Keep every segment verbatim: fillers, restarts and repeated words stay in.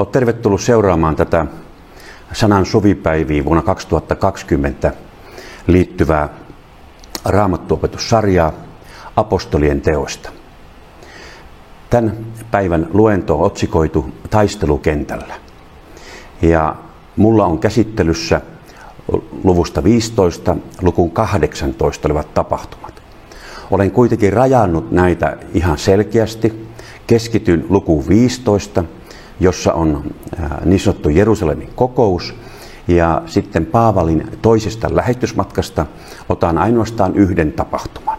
Olet tervetullut seuraamaan tätä sanan suvipäiviä vuonna kaksituhattakaksikymmentä liittyvää raamattuopetussarjaa Apostolien teoista. Tämän päivän luento on otsikoitu taistelukentällä. Ja mulla on käsittelyssä luvusta viisitoista lukuun kahdeksantoista olevat tapahtumat. Olen kuitenkin rajannut näitä ihan selkeästi. Keskityn lukuun viisitoista, jossa on niin sanottu Jerusalemin kokous. Ja sitten Paavalin toisesta lähetysmatkasta otan ainoastaan yhden tapahtuman.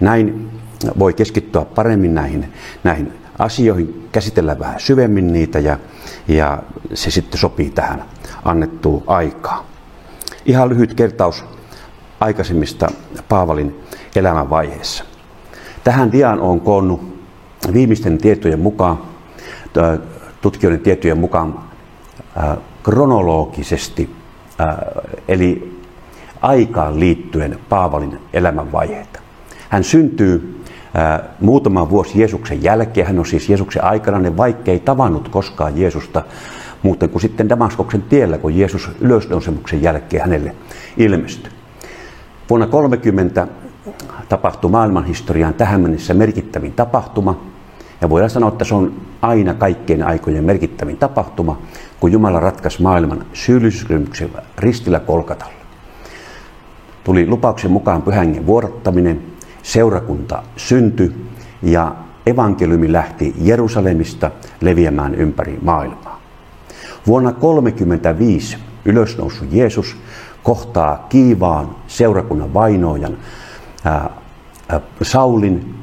Näin voi keskittyä paremmin näihin, näihin asioihin, käsitellä vähän syvemmin niitä ja, ja se sitten sopii tähän annettuun aikaan. Ihan lyhyt kertaus aikaisemmista Paavalin elämänvaiheessa. Tähän diaan on koonnut viimeisten tietojen mukaan, tutkijoiden tietojen mukaan kronologisesti, eli aikaan liittyen Paavalin elämänvaiheita. Hän syntyy muutama vuosi Jeesuksen jälkeen, hän on siis Jeesuksen aikanainen, vaikka ei tavannut koskaan Jeesusta muuten kuin sitten Damaskoksen tiellä, kun Jeesus ylösnousemuksen jälkeen hänelle ilmestyi. Vuonna kolmekymmentä tapahtui maailmanhistoriaan tähän mennessä merkittävin tapahtuma. Ja voidaan sanoa, että se on aina kaikkien aikojen merkittävin tapahtuma, kun Jumala ratkaisi maailman syyllisyyskysymyksen ristillä Golgatalla. Tuli lupauksen mukaan Pyhän Hengen vuodattaminen, seurakunta syntyi ja evankeliumi lähti Jerusalemista leviämään ympäri maailmaa. Vuonna kolmekymmentäviisi ylösnoussut Jeesus kohtaa kiivaan seurakunnan vainoajan ää, ää, Saulin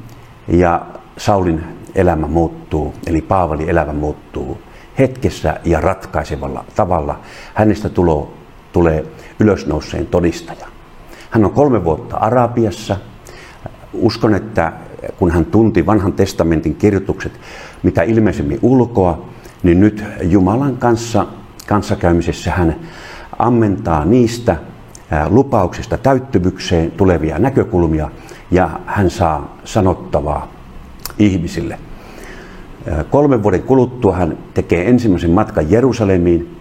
ja Saulin elämä muuttuu, eli Paavalin elämä muuttuu hetkessä ja ratkaisevalla tavalla. Hänestä tulo, tulee ylösnouseen todistaja. Hän on kolme vuotta Arabiassa. Uskon, että kun hän tunti vanhan testamentin kirjoitukset mitä ilmeisemmin ulkoa, niin nyt Jumalan kanssa kanssakäymisessä hän ammentaa niistä lupauksista täyttymykseen tulevia näkökulmia ja hän saa sanottavaa ihmisille. Kolmen vuoden kuluttua hän tekee ensimmäisen matkan Jerusalemiin.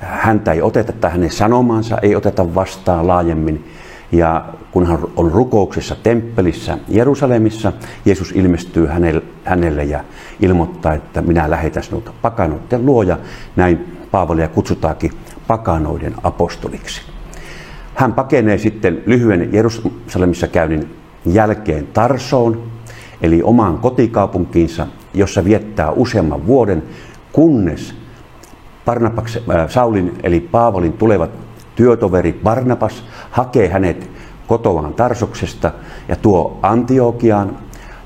Häntä ei oteta tai hänen sanomaansa ei oteta vastaan laajemmin. Ja kun hän on rukouksessa temppelissä Jerusalemissa, Jeesus ilmestyy hänelle ja ilmoittaa, että minä lähetän sinut pakanoiden luo. Ja näin Paavalia kutsutaankin pakanoiden apostoliksi. Hän pakenee sitten lyhyen Jerusalemissa käynnin jälkeen Tarsoon, eli omaan kotikaupunkiinsa, jossa viettää useamman vuoden, kunnes Barnabas, äh, Saulin eli Paavalin tulevat työtoveri Barnabas hakee hänet kotoaan Tarsoksesta ja tuo Antiokiaan,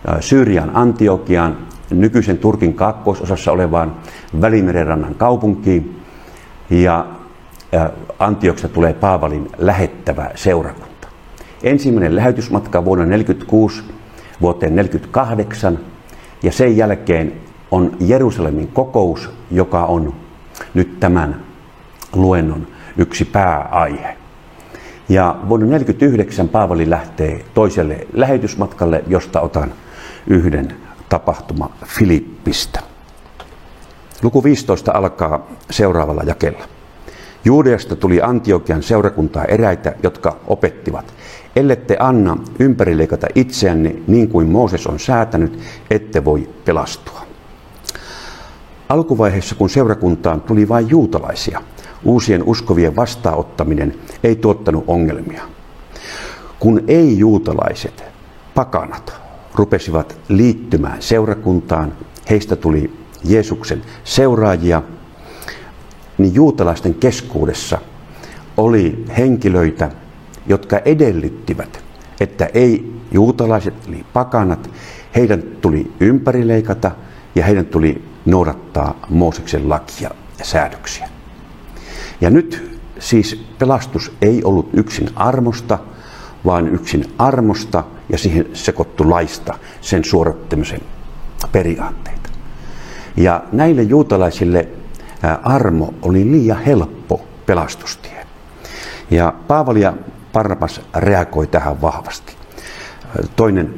äh, Syyrian Antiokiaan, nykyisen Turkin kaakkoisosassa olevaan Välimerenrannan kaupunkiin, ja äh, Antioksesta tulee Paavalin lähettävä seurakunta. Ensimmäinen lähetysmatka vuonna neljäkymmentäkuusi vuoteen neljäkymmentäkahdeksan, ja sen jälkeen on Jerusalemin kokous, joka on nyt tämän luennon yksi pääaihe. Ja vuonna neljäkymmentäyhdeksän Paavali lähtee toiselle lähetysmatkalle, josta otan yhden tapahtuma Filippistä. Luku viisitoista alkaa seuraavalla jakeella. Juudeasta tuli Antiokian seurakuntaa eräitä, jotka opettivat: ellette anna ympärileikata itseänne niin kuin Mooses on säätänyt, ette voi pelastua. Alkuvaiheessa, kun seurakuntaan tuli vain juutalaisia, uusien uskovien vastaanottaminen ei tuottanut ongelmia. Kun ei-juutalaiset, pakanat, rupesivat liittymään seurakuntaan, heistä tuli Jeesuksen seuraajia, niin juutalaisten keskuudessa oli henkilöitä, jotka edellyttivät, että ei juutalaiset eli pakanat, heidän tuli ympärileikata ja heidän tuli noudattaa Mooseksen lakia ja säädöksiä. Ja nyt siis pelastus ei ollut yksin armosta, vaan yksin armosta ja siihen sekoittu laista sen suorittamisen periaatteita. Ja näille juutalaisille armo oli liian helppo pelastustie. Ja Paavali ja Barnabas reagoi tähän vahvasti. Toinen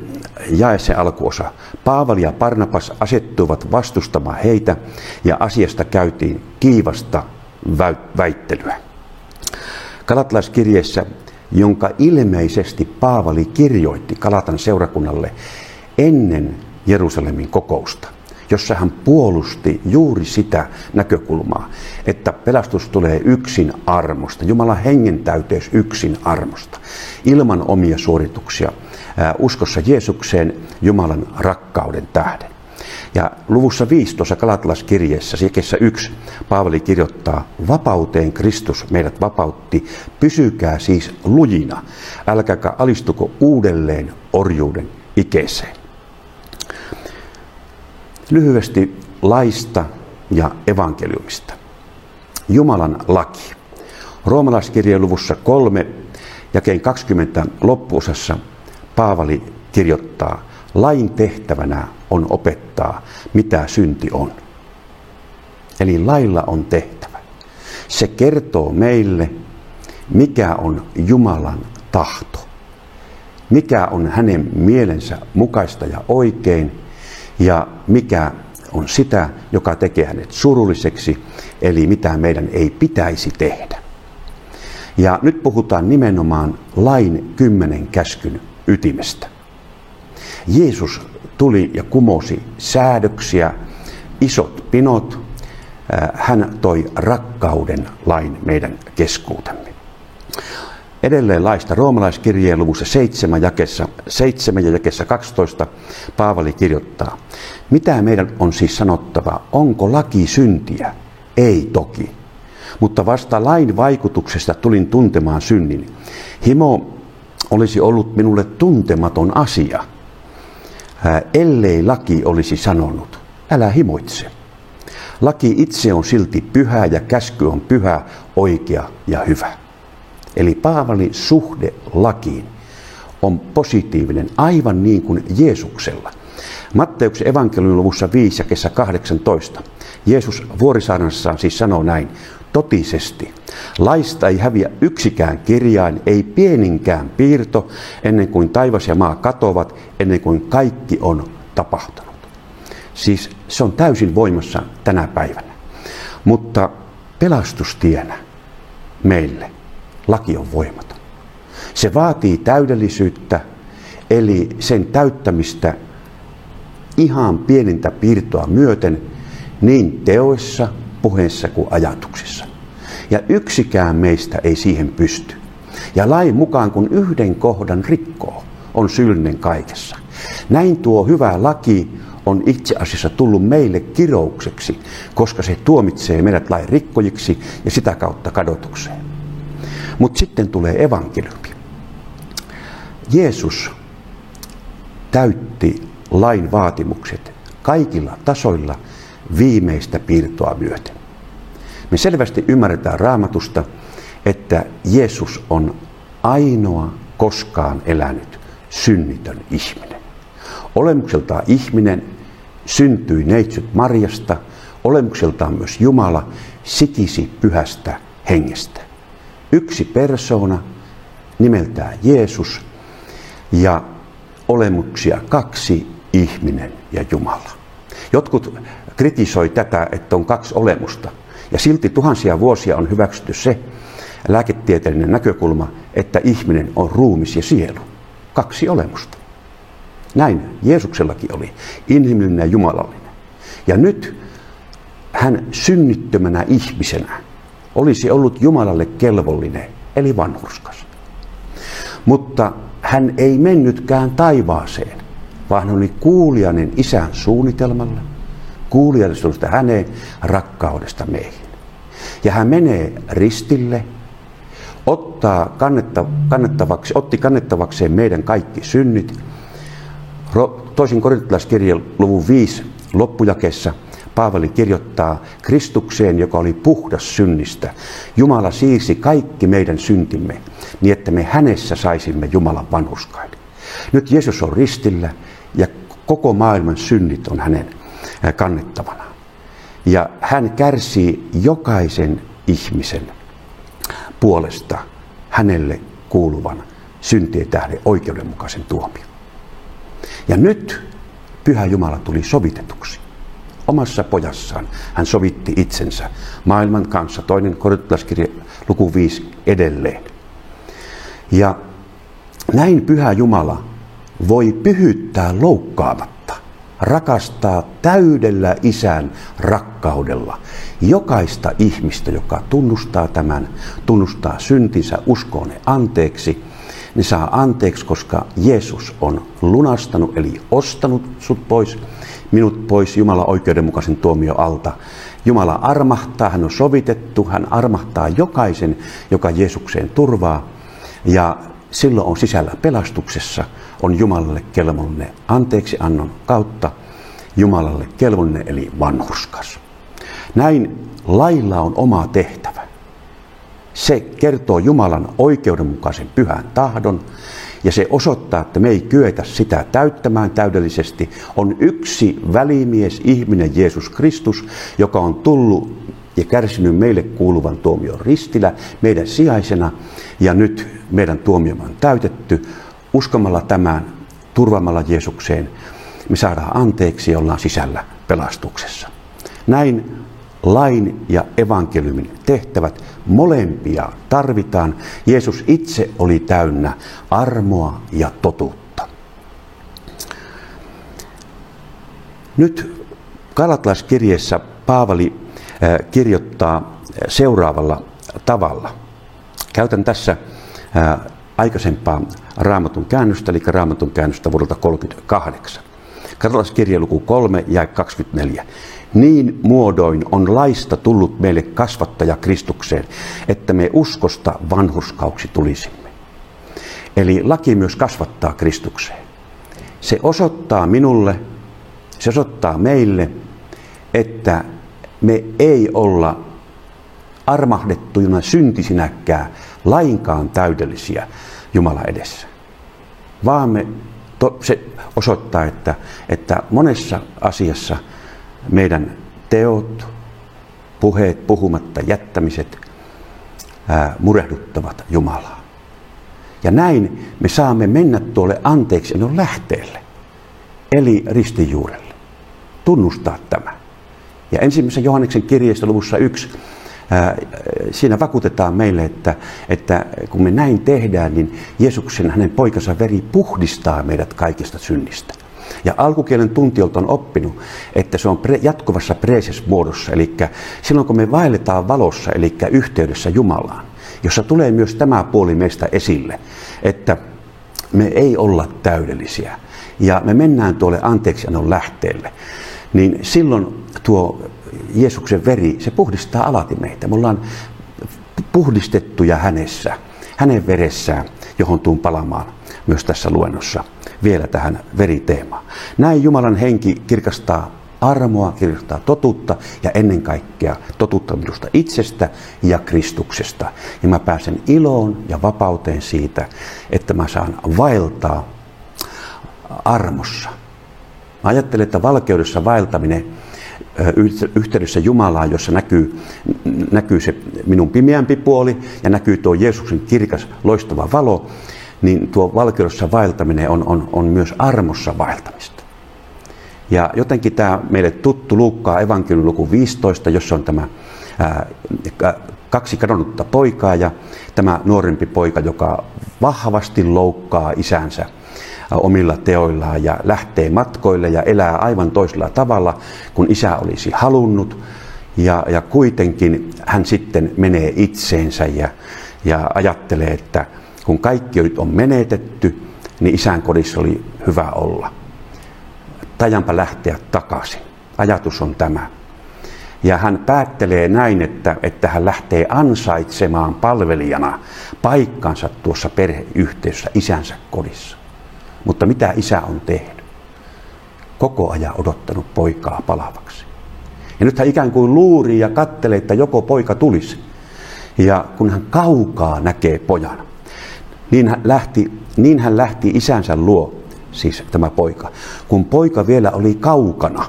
jae sen alkuosa. Paavali ja Barnabas asettuivat vastustamaan heitä ja asiasta käytiin kiivasta väittelyä. Galatalaiskirjeessä, jonka ilmeisesti Paavali kirjoitti Galatan seurakunnalle ennen Jerusalemin kokousta, jossa hän puolusti juuri sitä näkökulmaa, että pelastus tulee yksin armosta, Jumalan hengentäyteys yksin armosta, ilman omia suorituksia, uskossa Jeesukseen Jumalan rakkauden tähden. Ja luvussa viisi tuossa Galatalaiskirjeessä, jakeessa yksi, Paavali kirjoittaa: vapauteen Kristus meidät vapautti, pysykää siis lujina, älkääkä alistuko uudelleen orjuuden ikeeseen. Lyhyesti laista ja evankeliumista. Jumalan laki. Roomalaiskirjeen luvussa kolme, jakeen kaksikymmentä loppuosassa Paavali kirjoittaa: lain tehtävänä on opettaa, mitä synti on. Eli lailla on tehtävä. Se kertoo meille, mikä on Jumalan tahto, mikä on hänen mielensä mukaista ja oikein, ja mikä on sitä, joka tekee hänet surulliseksi, eli mitä meidän ei pitäisi tehdä. Ja nyt puhutaan nimenomaan lain kymmenen käskyn ytimestä. Jeesus tuli ja kumosi säädöksiä, isot pinot. Hän toi rakkauden lain meidän keskuutemme. Edelleen laista Roomalaiskirjeen luvussa seitsemän, jakessa seitsemän ja jakessa kaksitoista Paavali kirjoittaa: mitä meidän on siis sanottava, onko laki syntiä? Ei toki, mutta vasta lain vaikutuksesta tulin tuntemaan synnin. Himo olisi ollut minulle tuntematon asia, ellei laki olisi sanonut: älä himoitse. Laki itse on silti pyhä ja käsky on pyhä, oikea ja hyvä. Eli Paavalin suhde lakiin on positiivinen, aivan niin kuin Jeesuksella. Matteuksen evankeliumin luvussa viisi, jakeessa kahdeksantoista. Jeesus vuorisaarnassaan siis sanoo näin: totisesti, laista ei häviä yksikään kirjain, ei pieninkään piirto, ennen kuin taivas ja maa katoavat, ennen kuin kaikki on tapahtunut. Siis se on täysin voimassa tänä päivänä. Mutta pelastustienä meille laki on voimaton. Se vaatii täydellisyyttä, eli sen täyttämistä ihan pienintä piirtoa myöten niin teoissa, puheessa kuin ajatuksissa. Ja yksikään meistä ei siihen pysty. Ja lain mukaan, kun yhden kohdan rikkoo, on syyllinen kaikessa. Näin tuo hyvä laki on itse asiassa tullut meille kiroukseksi, koska se tuomitsee meidät lain rikkojiksi ja sitä kautta kadotukseen. Mutta sitten tulee evankeliumi. Jeesus täytti lain vaatimukset kaikilla tasoilla viimeistä piirtoa myöten. Me selvästi ymmärretään Raamatusta, että Jeesus on ainoa koskaan elänyt synnitön ihminen. Olemukseltaan ihminen, syntyi neitsyt Marjasta, olemukseltaan myös Jumala, sikisi pyhästä hengestä. Yksi persoona nimeltään Jeesus ja olemuksia kaksi, ihminen ja Jumala. Jotkut kritisoi tätä, että on kaksi olemusta, ja silti tuhansia vuosia on hyväksytty se lääketieteellinen näkökulma, että ihminen on ruumis ja sielu. Kaksi olemusta. Näin Jeesuksellakin oli, inhimillinen ja jumalallinen. Ja nyt hän synnittömänä ihmisenä olisi ollut Jumalalle kelvollinen, eli vanhurskas. Mutta hän ei mennytkään taivaaseen, vaan hän oli kuuliainen isän suunnitelmalle, kuuliaisuudesta häneen, rakkaudesta meihin. Ja hän menee ristille, ottaa kannettav- kannettavaksi, otti kannettavakseen meidän kaikki synnit. Toisen Korinttilaiskirjeen luvun viisi loppujakeessa Paavali kirjoittaa: Kristukseen, joka oli puhdas synnistä, Jumala siirsi kaikki meidän syntimme, niin että me hänessä saisimme Jumalan vanhurskain. Nyt Jeesus on ristillä ja koko maailman synnit on hänen kannettavana. Ja hän kärsii jokaisen ihmisen puolesta hänelle kuuluvan syntien tähden oikeudenmukaisen tuomion. Ja nyt Pyhä Jumala tuli sovitetuksi. Omassa pojassaan hän sovitti itsensä maailman kanssa, toinen Korinttilaiskirje luku viisi edelleen. Ja näin Pyhä Jumala voi pyhyyttää loukkaamatta, rakastaa täydellä Isän rakkaudella jokaista ihmistä, joka tunnustaa tämän, tunnustaa syntinsä, uskoo ne anteeksi. Ne saa anteeksi, koska Jeesus on lunastanut, eli ostanut sut pois, minut pois Jumalan oikeudenmukaisen tuomion alta. Jumala armahtaa, hän on sovitettu, hän armahtaa jokaisen, joka Jeesukseen turvaa. Ja silloin on sisällä pelastuksessa, on Jumalalle kelvollinen anteeksiannon kautta, Jumalalle kelvollinen eli vanhurskas. Näin lailla on oma tehtävä. Se kertoo Jumalan oikeudenmukaisen pyhän tahdon ja se osoittaa, että me ei kyetä sitä täyttämään täydellisesti. On yksi välimies, ihminen Jeesus Kristus, joka on tullut ja kärsinyt meille kuuluvan tuomion ristillä meidän sijaisena ja nyt meidän tuomiomme on täytetty. Uskomalla tämän, turvaamalla Jeesukseen, me saadaan anteeksi ja ollaan sisällä pelastuksessa. Näin lain ja evankeliumin tehtävät, molempia tarvitaan. Jeesus itse oli täynnä armoa ja totuutta. Nyt Galatalaiskirjeessä Paavali kirjoittaa seuraavalla tavalla. Käytän tässä aikaisempaa Raamatun käännöstä, eli Raamatun käännöstä vuodelta kolmekymmentäkahdeksan. Galatalaiskirje luku kolme ja kaksikymmentäneljä. Niin muodoin on laista tullut meille kasvattaja Kristukseen, että me uskosta vanhurskauksi tulisimme. Eli laki myös kasvattaa Kristukseen. Se osoittaa minulle, se osoittaa meille, että me ei olla armahdettuina syntisinäkään lainkaan täydellisiä Jumala edessä, vaan me To, se osoittaa, että, että monessa asiassa meidän teot, puheet, puhumatta jättämiset ää, murehduttavat Jumalaa. Ja näin me saamme mennä tuolle anteeksiannon lähteelle, eli ristin juurelle. Tunnustaa tämä. Ja ensimmäisessä Johanneksen kirjeessä luvussa yksi, ää, siinä vakuutetaan meille, että, että kun me näin tehdään, niin Jeesuksen, hänen poikansa veri puhdistaa meidät kaikista synnistä. Ja alkukielen tuntijoilta on oppinut, että se on pre, jatkuvassa preeses muodossa, eli silloin kun me vaelletaan valossa, eli yhteydessä Jumalaan, jossa tulee myös tämä puoli meistä esille, että me ei olla täydellisiä ja me mennään tuolle anteeksiannon lähteelle, niin silloin tuo Jeesuksen veri, se puhdistaa alati meitä. Me ollaan puhdistettuja hänessä, hänen veressään, johon tuun palaamaan myös tässä luennossa vielä tähän veriteemaan. Näin Jumalan henki kirkastaa armoa, kirkastaa totuutta ja ennen kaikkea totuutta minusta itsestä ja Kristuksesta. Ja mä pääsen iloon ja vapauteen siitä, että mä saan vaeltaa armossa. Mä ajattelen, että valkeudessa vaeltaminen yhteydessä Jumalaa, jossa näkyy, näkyy se minun pimeämpi puoli ja näkyy tuo Jeesuksen kirkas loistava valo, niin tuo valkeudessa vaeltaminen on, on, on myös armossa vaeltamista. Ja jotenkin tämä meille tuttu Luukkaan evankeliumin luku viisitoista, jossa on tämä ää, kaksi kadonnutta poikaa ja tämä nuorempi poika, joka vahvasti loukkaa isänsä omilla teoillaan ja lähtee matkoille ja elää aivan toisella tavalla, kun isä olisi halunnut. Ja, ja kuitenkin hän sitten menee itseensä ja, ja ajattelee, että kun kaikki nyt on menetetty, niin isän kodissa oli hyvä olla. Tajanpa lähteä takaisin. Ajatus on tämä. Ja hän päättelee näin, että, että hän lähtee ansaitsemaan palvelijana paikkansa tuossa perheyhteisössä isänsä kodissa. Mutta mitä isä on tehnyt? Koko ajan odottanut poikaa palavaksi. Ja nyt hän ikään kuin luurii ja kattelee, että joko poika tulisi. Ja kun hän kaukaa näkee pojan, niin hän lähti, niin hän lähti isänsä luo, siis tämä poika. Kun poika vielä oli kaukana,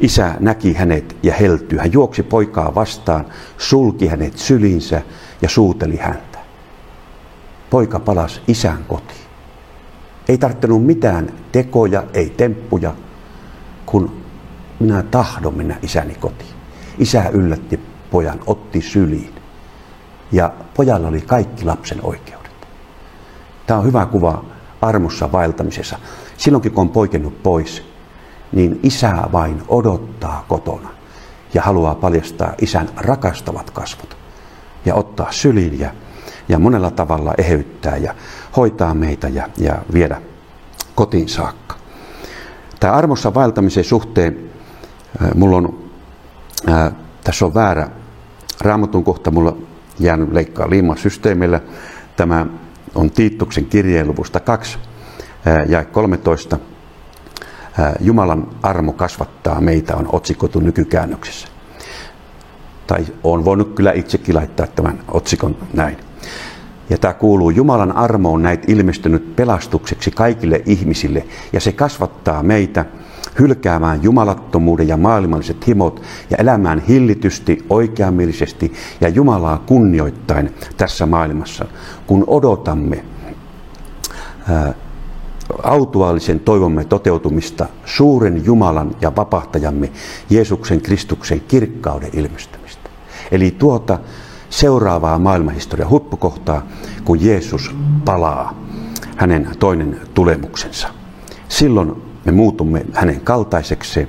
isä näki hänet ja heltyi. Hän juoksi poikaa vastaan, sulki hänet syliinsä ja suuteli häntä. Poika palasi isän kotiin. Ei tarttunut mitään tekoja, ei temppuja, kun minä tahdon mennä isäni kotiin. Isä yllätti pojan, otti syliin. Ja pojalla oli kaikki lapsen oikeudet. Tämä on hyvä kuva armossa vaeltamisessa. Silloinkin kun on poikennut pois, niin isä vain odottaa kotona ja haluaa paljastaa isän rakastavat kasvot ja ottaa syliin ja, ja monella tavalla eheyttää ja hoitaa meitä ja, ja viedä kotiin saakka. Tämä armossa vaeltamisen suhteen, äh, mulla on, äh, tässä on väärä Raamatun kohta, mulla jäänyt leikkaa liimasysteemillä. Tämä on Tiituksen kirjeen luvusta kaksi, jae kolmetoista. Jumalan armo kasvattaa meitä on otsikoitu nykykäännöksessä. Tai on voinut kyllä itsekin laittaa tämän otsikon näin. Ja tämä kuuluu, Jumalan armo on näitä ilmestynyt pelastukseksi kaikille ihmisille ja se kasvattaa meitä hylkäämään jumalattomuuden ja maailmalliset himot ja elämään hillitysti, oikeamielisesti ja Jumalaa kunnioittain tässä maailmassa, kun odotamme ää, autuaalisen toivomme toteutumista, suuren Jumalan ja vapahtajamme Jeesuksen Kristuksen kirkkauden ilmestymistä. Eli tuota seuraavaa maailmanhistorian huippukohtaa, kun Jeesus palaa hänen toinen tulemuksensa. Silloin me muutumme hänen kaltaiseksi,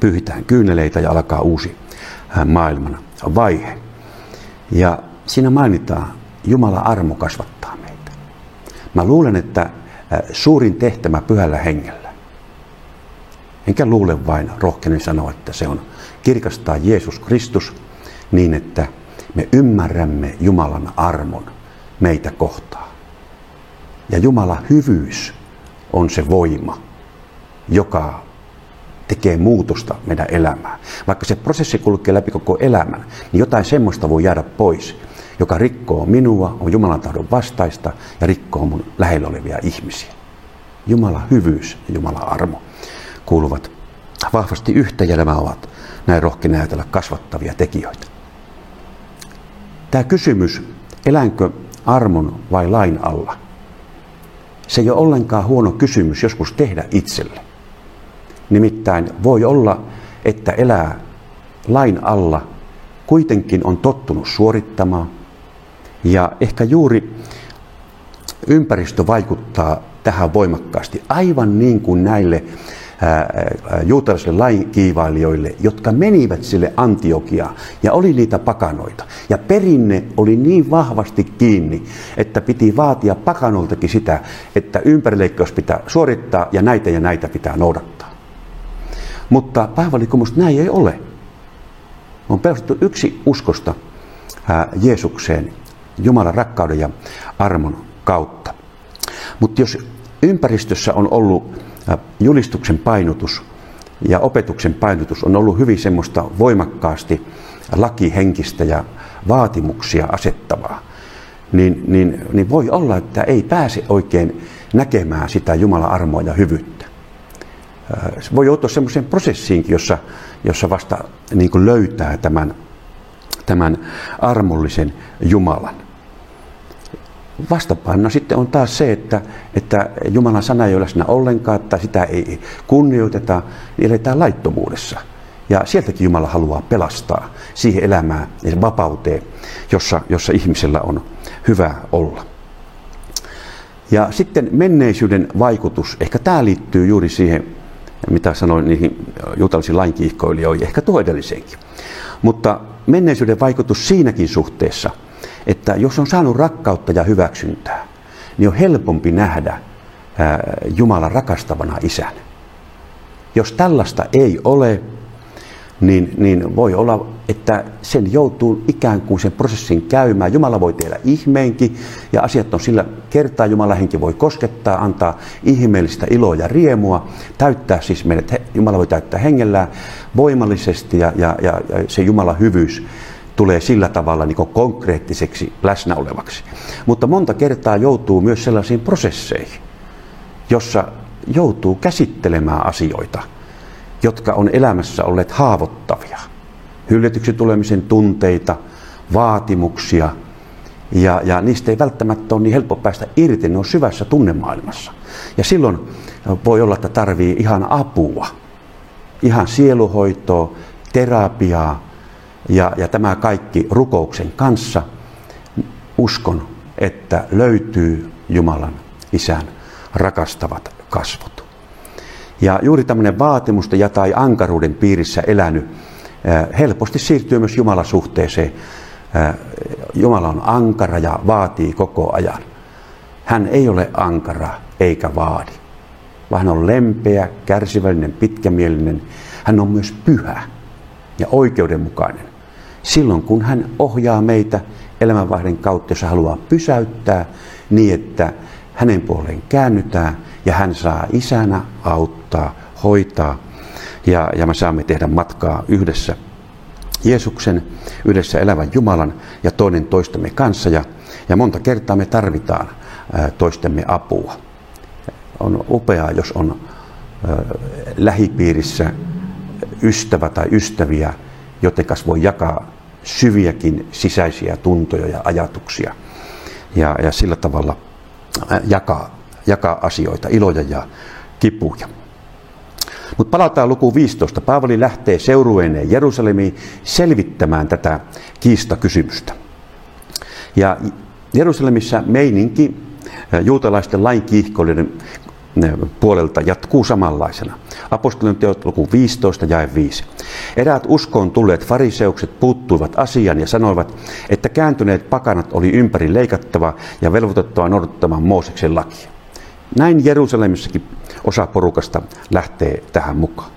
pyyhitään kyyneleitä ja alkaa uusi maailman vaihe. Ja siinä mainitaan, Jumala armo kasvattaa meitä. Mä luulen, että suurin tehtävä pyhällä hengellä, enkä luule vain, rohkenen sanoa, että se on kirkastaa Jeesus Kristus niin, että me ymmärrämme Jumalan armon meitä kohtaan. Ja Jumalan hyvyys on se voima, joka tekee muutosta meidän elämään. Vaikka se prosessi kulkee läpi koko elämän, niin jotain semmoista voi jäädä pois, joka rikkoo minua, on Jumalan tahdon vastaista ja rikkoo mun lähellä olevia ihmisiä. Jumalan hyvyys ja Jumalan armo kuuluvat vahvasti yhteen ja nämä ovat näin rohkeina ajatella kasvattavia tekijöitä. Tämä kysymys, elänkö armon vai lain alla, se ei ole ollenkaan huono kysymys joskus tehdä itselle. Nimittäin voi olla, että elää lain alla, kuitenkin on tottunut suorittamaan ja ehkä juuri ympäristö vaikuttaa tähän voimakkaasti. Aivan niin kuin näille ää, juutalaisille lainkiivailijoille, jotka menivät sille Antiokiaan ja oli niitä pakanoita. Ja perinne oli niin vahvasti kiinni, että piti vaatia pakanoltakin sitä, että ympärileikkaus pitää suorittaa ja näitä ja näitä pitää noudattaa. Mutta Paavali, kun musta näin ei ole. On perustettu yksi uskosta ää, Jeesukseen, Jumalan rakkauden ja armon kautta. Mutta jos ympäristössä on ollut ää, julistuksen painotus ja opetuksen painotus on ollut hyvin semmoista voimakkaasti lakihenkistä ja vaatimuksia asettavaa, niin, niin, niin voi olla, että ei pääse oikein näkemään sitä Jumalan armoa ja hyvyyttä. Se voi joutua semmoiseen prosessiinkin, jossa, jossa vasta niin kuin löytää tämän, tämän armollisen Jumalan. Vastapainona sitten on taas se, että, että Jumalan sana ei ole läsnä ollenkaan, tai sitä ei kunnioiteta, niin eletään laittomuudessa. Ja sieltäkin Jumala haluaa pelastaa siihen elämään ja vapauteen, jossa, jossa ihmisellä on hyvä olla. Ja sitten menneisyyden vaikutus, ehkä tämä liittyy juuri siihen, mitä sanoin niihin juutalaisiin lainkiihkoilijoihin, ehkä tuo edelliseenkin. Mutta menneisyyden vaikutus siinäkin suhteessa, että jos on saanut rakkautta ja hyväksyntää, niin on helpompi nähdä Jumalan rakastavana isänä. Jos tällaista ei ole, niin, niin voi olla, että sen joutuu ikään kuin sen prosessin käymään. Jumala voi tehdä ihmeenkin ja asiat on sillä kertaa. Jumalan henki voi koskettaa, antaa ihmeellistä iloa ja riemua, täyttää siis meidät, Jumala voi täyttää hengellään voimallisesti ja, ja, ja se Jumalan hyvyys tulee sillä tavalla niin kuin konkreettiseksi läsnä olevaksi. Mutta monta kertaa joutuu myös sellaisiin prosesseihin, jossa joutuu käsittelemään asioita, jotka on elämässä olleet haavoittavia. Hyljetyksi tulemisen tunteita, vaatimuksia Ja, ja niistä ei välttämättä ole niin helppo päästä irti, ne on syvässä tunnemaailmassa. Ja silloin voi olla, että tarvii ihan apua, ihan sieluhoitoa, terapiaa ja, ja tämä kaikki rukouksen kanssa. Uskon, että löytyy Jumalan Isän rakastavat kasvot. Ja juuri tämmöinen vaatimusten ja tai ankaruuden piirissä elänyt helposti siirtyy myös Jumalasuhteeseen. Jumala on ankara ja vaatii koko ajan. Hän ei ole ankara eikä vaadi, vaan hän on lempeä, kärsivällinen, pitkämielinen. Hän on myös pyhä ja oikeudenmukainen. Silloin kun hän ohjaa meitä elämänvaihden kautta, jos hän haluaa pysäyttää niin, että hänen puoleen käännytään ja hän saa isänä auttaa, hoitaa ja, ja me saamme tehdä matkaa yhdessä Jeesuksen, yhdessä elävän Jumalan ja toinen toistemme kanssa ja, ja monta kertaa me tarvitaan ää, toistemme apua. On upeaa, jos on ää, lähipiirissä ystävä tai ystäviä, joten kanssa voi jakaa syviäkin sisäisiä tuntoja ja ajatuksia ja, ja sillä tavalla ää, jakaa, jakaa asioita, iloja ja kipuja. Mutta palataan lukuun viisitoista. Paavali lähtee seurueineen Jerusalemiin selvittämään tätä kiistakysymystä. Ja Jerusalemissa meininki juutalaisten lainkiihkoilijoiden puolelta jatkuu samanlaisena. Apostolien teot luku viisitoista jae viisi. Eräät uskoon tulleet fariseukset puuttuivat asiaan ja sanoivat, että kääntyneet pakanat oli ympäri leikattava ja velvoitettava noudattamaan Mooseksen lakia. Näin Jerusalemissakin osa porukasta lähtee tähän mukaan.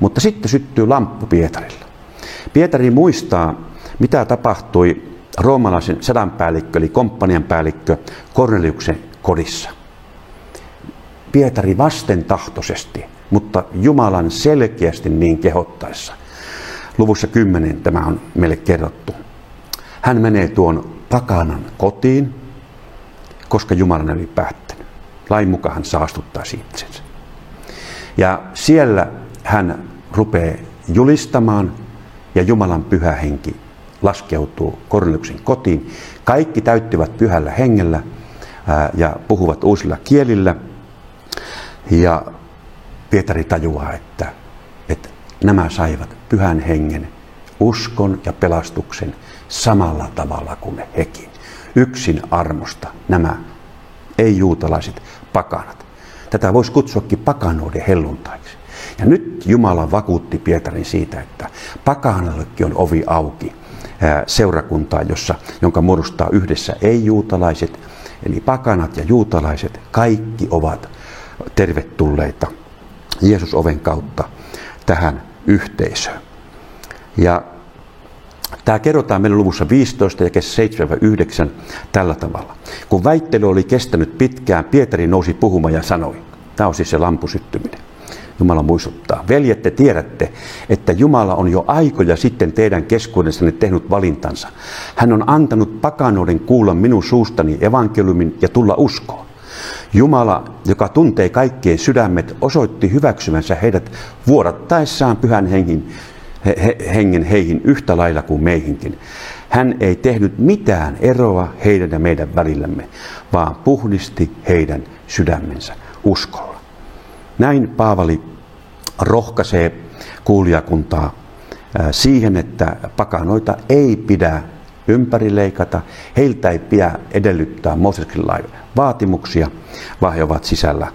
Mutta sitten syttyy lamppu Pietarilla. Pietari muistaa, mitä tapahtui roomalaisen sadanpäällikkö, eli komppanian päällikkö Korneliuksen kodissa. Pietari vastentahtoisesti, mutta Jumalan selkeästi niin kehottaessa. Luvussa kymmenen tämä on meille kerrottu. Hän menee tuon pakanan kotiin, koska Jumalan oli päättänyt. Lain mukaan hän saastuttaisi itsensä. Ja siellä hän rupeaa julistamaan ja Jumalan pyhä henki laskeutuu Korneliuksen kotiin. Kaikki täyttyvät pyhällä hengellä ja puhuvat uusilla kielillä. Ja Pietari tajuaa, että, että nämä saivat pyhän hengen, uskon ja pelastuksen samalla tavalla kuin hekin. Yksin armosta nämä ei-juutalaiset pakanat. Tätä voisi kutsuakin pakanoiden helluntaiksi. Ja nyt Jumala vakuutti Pietarin siitä, että pakanallekin on ovi auki seurakuntaa, jossa, jonka muodostaa yhdessä ei-juutalaiset, eli pakanat ja juutalaiset, kaikki ovat tervetulleita Jeesus oven kautta tähän yhteisöön. Ja tämä kerrotaan meille luvussa viisitoista ja seitsemän yhdeksän tällä tavalla. Kun väittely oli kestänyt pitkään, Pietari nousi puhumaan ja sanoi, tämä on siis se lampusyttyminen. Jumala muistuttaa, veljet, te tiedätte, että Jumala on jo aikoja sitten teidän keskuudessanne tehnyt valintansa. Hän on antanut pakanoiden kuulla minun suustani evankeliumin ja tulla uskoon. Jumala, joka tuntee kaikkien sydämet, osoitti hyväksymänsä heidät vuodattaessaan pyhän hengen, he, hengen heihin yhtä lailla kuin meihinkin. Hän ei tehnyt mitään eroa heidän ja meidän välillämme, vaan puhdisti heidän sydämensä uskolla. Näin Paavali rohkaisee kuulijakuntaa siihen, että pakanoita ei pidä ympärileikata, heiltä ei pidä edellyttää Mooseksen lain vaatimuksia, vaan he ovat sisällä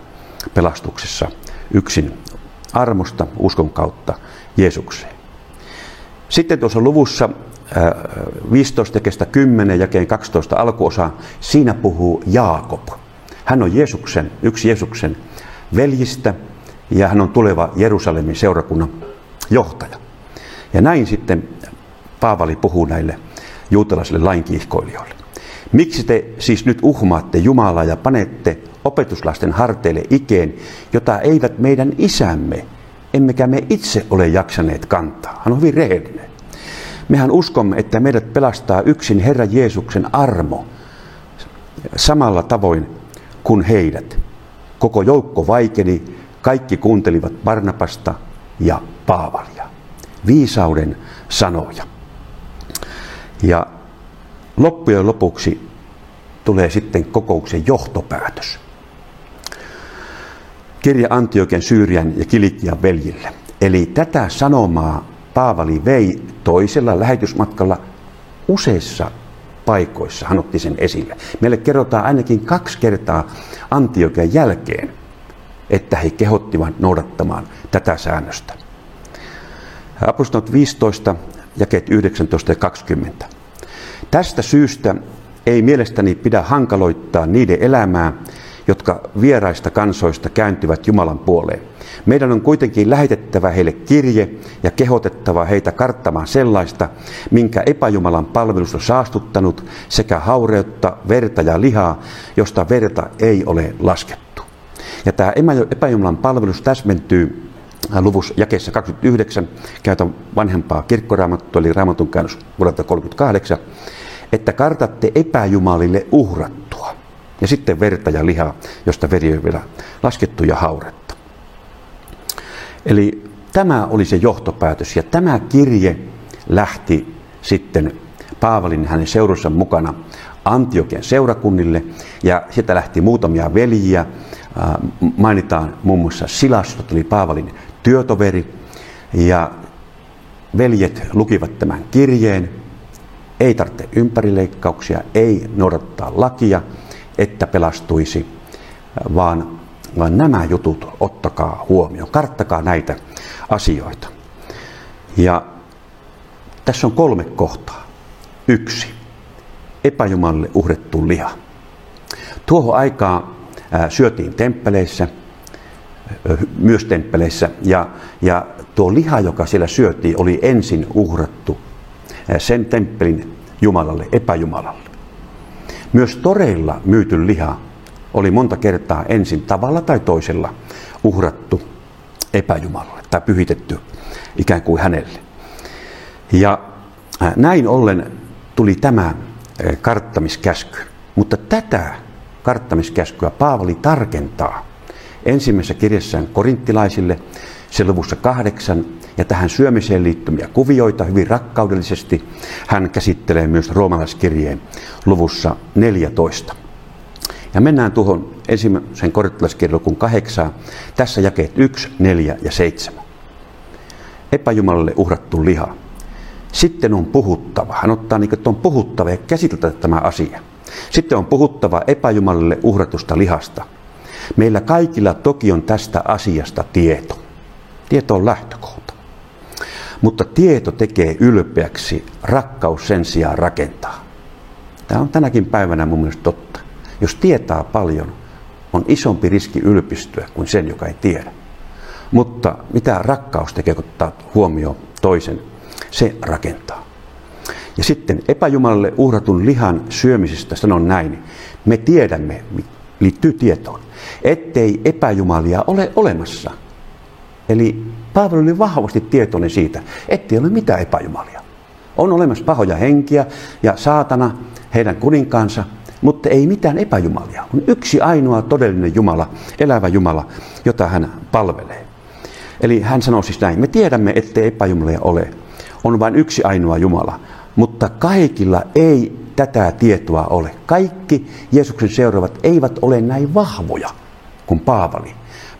pelastuksessa yksin armosta, uskon kautta Jeesukseen. Sitten tuossa luvussa viisitoista kestä kymmenen jakeen kaksitoista alkuosa, siinä puhuu Jaakob. Hän on Jeesuksen, yksi Jeesuksen veljistä ja hän on tuleva Jerusalemin seurakunnan johtaja. Ja näin sitten Paavali puhuu näille juutalaisille lainkiihkoilijoille. Miksi te siis nyt uhmaatte Jumalaa ja panette opetuslasten harteille ikeen, jota eivät meidän isämme, emmekä me itse ole jaksaneet kantaa? Hän on hyvin rehellinen. Mehän uskomme, että meidät pelastaa yksin Herra Jeesuksen armo samalla tavoin kuin heidät. Koko joukko vaikeni, kaikki kuuntelivat Barnabasta ja Paavalia. Viisauden sanoja. Ja loppujen lopuksi tulee sitten kokouksen johtopäätös. Kirja Antiokian, Syyrian ja Kilikian veljille. Eli tätä sanomaa Paavali vei toisella lähetysmatkalla useissa paikoissa. Hän otti sen esille. Meille kerrotaan ainakin kaksi kertaa Antiokian jälkeen, että he kehottivat noudattamaan tätä säännöstä. Apostolit viisitoista, jakeet yhdeksäntoista ja kaksikymmentä. Tästä syystä ei mielestäni pidä hankaloittaa niiden elämää, jotka vieraista kansoista kääntyvät Jumalan puoleen. Meidän on kuitenkin lähetettävä heille kirje ja kehotettava heitä karttamaan sellaista, minkä epäjumalan palvelus on saastuttanut, sekä haureutta, verta ja lihaa, josta verta ei ole laskettu. Ja tämä epäjumalan palvelus täsmentyy luvussa jakeessa kaksikymmentäyhdeksän, käytän vanhempaa kirkkoraamattua, eli raamatun käännös vuodelta kolmekymmentäkahdeksan, että kartatte epäjumalille uhrattua. Ja sitten verta ja lihaa, josta veri on vielä laskettu, ja hauretta. Eli tämä oli se johtopäätös, ja tämä kirje lähti sitten Paavalin hänen seuransa mukana Antiokian seurakunnille, ja sieltä lähti muutamia veljiä. Mainitaan muun muassa Silas, joka oli Paavalin työtoveri, ja veljet lukivat tämän kirjeen. Ei tarvitse ympärileikkauksia, ei noudattaa lakia, että pelastuisi, vaan, vaan nämä jutut ottakaa huomioon, karttakaa näitä asioita. Ja tässä on kolme kohtaa. Yksi. Epäjumalalle uhrettu liha. Tuohon aikaan ää, syötiin temppeleissä, ää, myös temppeleissä, ja, ja tuo liha, joka siellä syötiin, oli ensin uhrattu ää, sen temppelin Jumalalle, epäjumalalle. Myös toreilla myyty liha oli monta kertaa ensin tavalla tai toisella uhrattu epäjumalalle tai pyhitetty ikään kuin hänelle. Ja näin ollen tuli tämä karttamiskäsky. Mutta tätä karttamiskäskyä Paavali tarkentaa ensimmäisessä kirjassaan korinttilaisille, se luvussa kahdeksan, ja tähän syömiseen liittyviä kuvioita hyvin rakkaudellisesti hän käsittelee myös roomalaiskirjeen luvussa neljätoista. Ja mennään tuohon ensimmäisen korinttilaiskirjan luvun kahdeksaan, tässä jakeet yksi, neljä ja seitsemän. Epäjumalalle uhrattu liha. Sitten on puhuttava. Hän ottaa niin, että on puhuttava ja käsiteltävä tämä asia. Sitten on puhuttava epäjumalalle uhratusta lihasta. Meillä kaikilla toki on tästä asiasta tieto. Tieto on lähtökohta. Mutta tieto tekee ylpeäksi, rakkaus sen sijaan rakentaa. Tämä on tänäkin päivänä mun mielestä totta. Jos tietää paljon, on isompi riski ylpistyä kuin sen, joka ei tiedä. Mutta mitä rakkaus tekee, kun ottaa huomioon toisen, se rakentaa. Ja sitten epäjumalalle uhratun lihan syömisestä sanon näin. Me tiedämme, liittyy tietoon, ettei epäjumalia ole olemassa. Eli Paavali oli vahvasti tietoinen siitä, ettei ole mitään epäjumalia. On olemassa pahoja henkiä ja saatana, heidän kuninkaansa, mutta ei mitään epäjumalia. On yksi ainoa todellinen Jumala, elävä Jumala, jota hän palvelee. Eli hän sanoo siis näin, me tiedämme, ettei epäjumalia ole. On vain yksi ainoa Jumala, mutta kaikilla ei tätä tietoa ole. Kaikki Jeesuksen seuraavat eivät ole näin vahvoja kuin Paavali,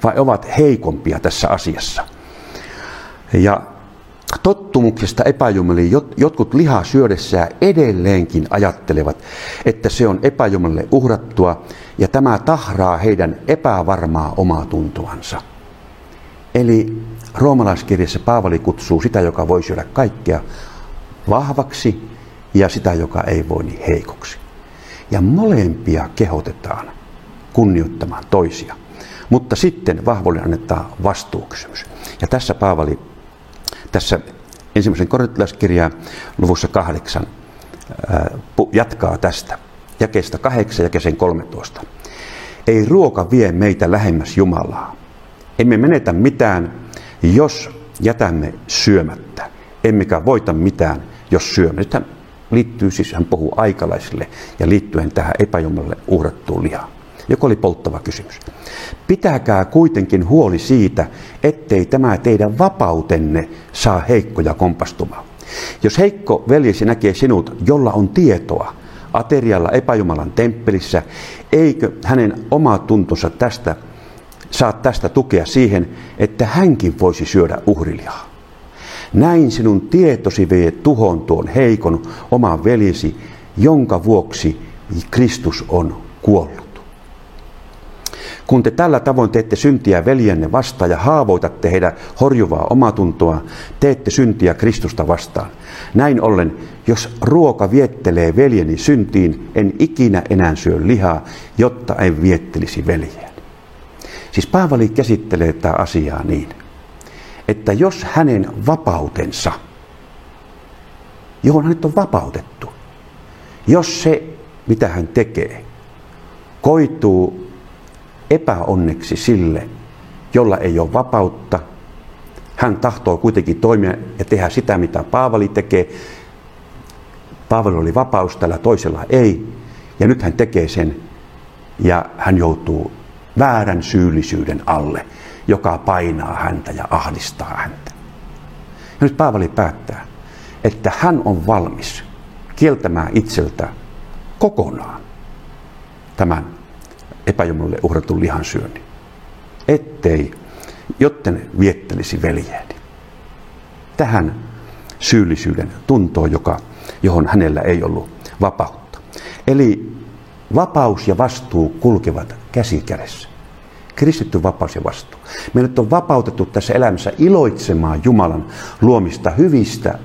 vai ovat heikompia tässä asiassa. Ja tottumuksesta epäjumaliin jotkut lihaa syödessään edelleenkin ajattelevat, että se on epäjumalille uhrattua, ja tämä tahraa heidän epävarmaa omaa tuntuansa. Eli roomalaiskirjassa Paavali kutsuu sitä, joka voi syödä kaikkea, vahvaksi, ja sitä, joka ei voi, niin heikoksi. Ja molempia kehotetaan kunnioittamaan toisia. Mutta sitten vahvoille annetaan vastuukysymys. Ja tässä Paavali, tässä ensimmäisen korinttilaiskirjan luvussa kahdeksan, jatkaa tästä, jakeesta kahdeksan, jakeeseen kolmetoista. Ei ruoka vie meitä lähemmäs Jumalaa. Emme menetä mitään, jos jätämme syömättä. Emmekä voita mitään, jos syömme. Tämä liittyy siis, hän puhuu aikalaisille ja liittyen tähän epäjumalalle uhrattuun lihaan, joka oli polttava kysymys. Pitäkää kuitenkin huoli siitä, ettei tämä teidän vapautenne saa heikkoja kompastumaan. Jos heikko veljesi näkee sinut, jolla on tietoa, aterialla epäjumalan temppelissä, eikö hänen oma tuntonsa tästä saa tästä tukea siihen, että hänkin voisi syödä uhrilihaa? Näin sinun tietosi vie tuhon tuon heikon oman veljesi, jonka vuoksi Kristus on kuollut. Kun te tällä tavoin teette syntiä veljenne vastaan ja haavoitatte heidän horjuvaa omatuntoa, teette syntiä Kristusta vastaan. Näin ollen, jos ruoka viettelee veljeni syntiin, en ikinä enää syö lihaa, jotta en viettelisi veljeäni. Siis Paavali käsittelee tätä asiaa niin, että jos hänen vapautensa, johon hänet on vapautettu, jos se, mitä hän tekee, koituu epäonneksi sille, jolla ei ole vapautta, hän tahtoo kuitenkin toimia ja tehdä sitä, mitä Paavali tekee. Paavali oli vapaus, tällä toisella ei, ja nyt hän tekee sen, ja hän joutuu väärän syyllisyyden alle, joka painaa häntä ja ahdistaa häntä. Ja nyt Paavali päättää, että hän on valmis kieltämään itseltä kokonaan tämän epäjumalalle uhratun lihan syönnin, ettei, jotten viettelisi veljeeni. Tähän syyllisyyden tuntoon, joka, johon hänellä ei ollut vapautta. Eli vapaus ja vastuu kulkevat käsi kädessä. Kristitty vapaus ja vastuu. Me nyt on vapautettu tässä elämässä iloitsemaan Jumalan luomista hyvistä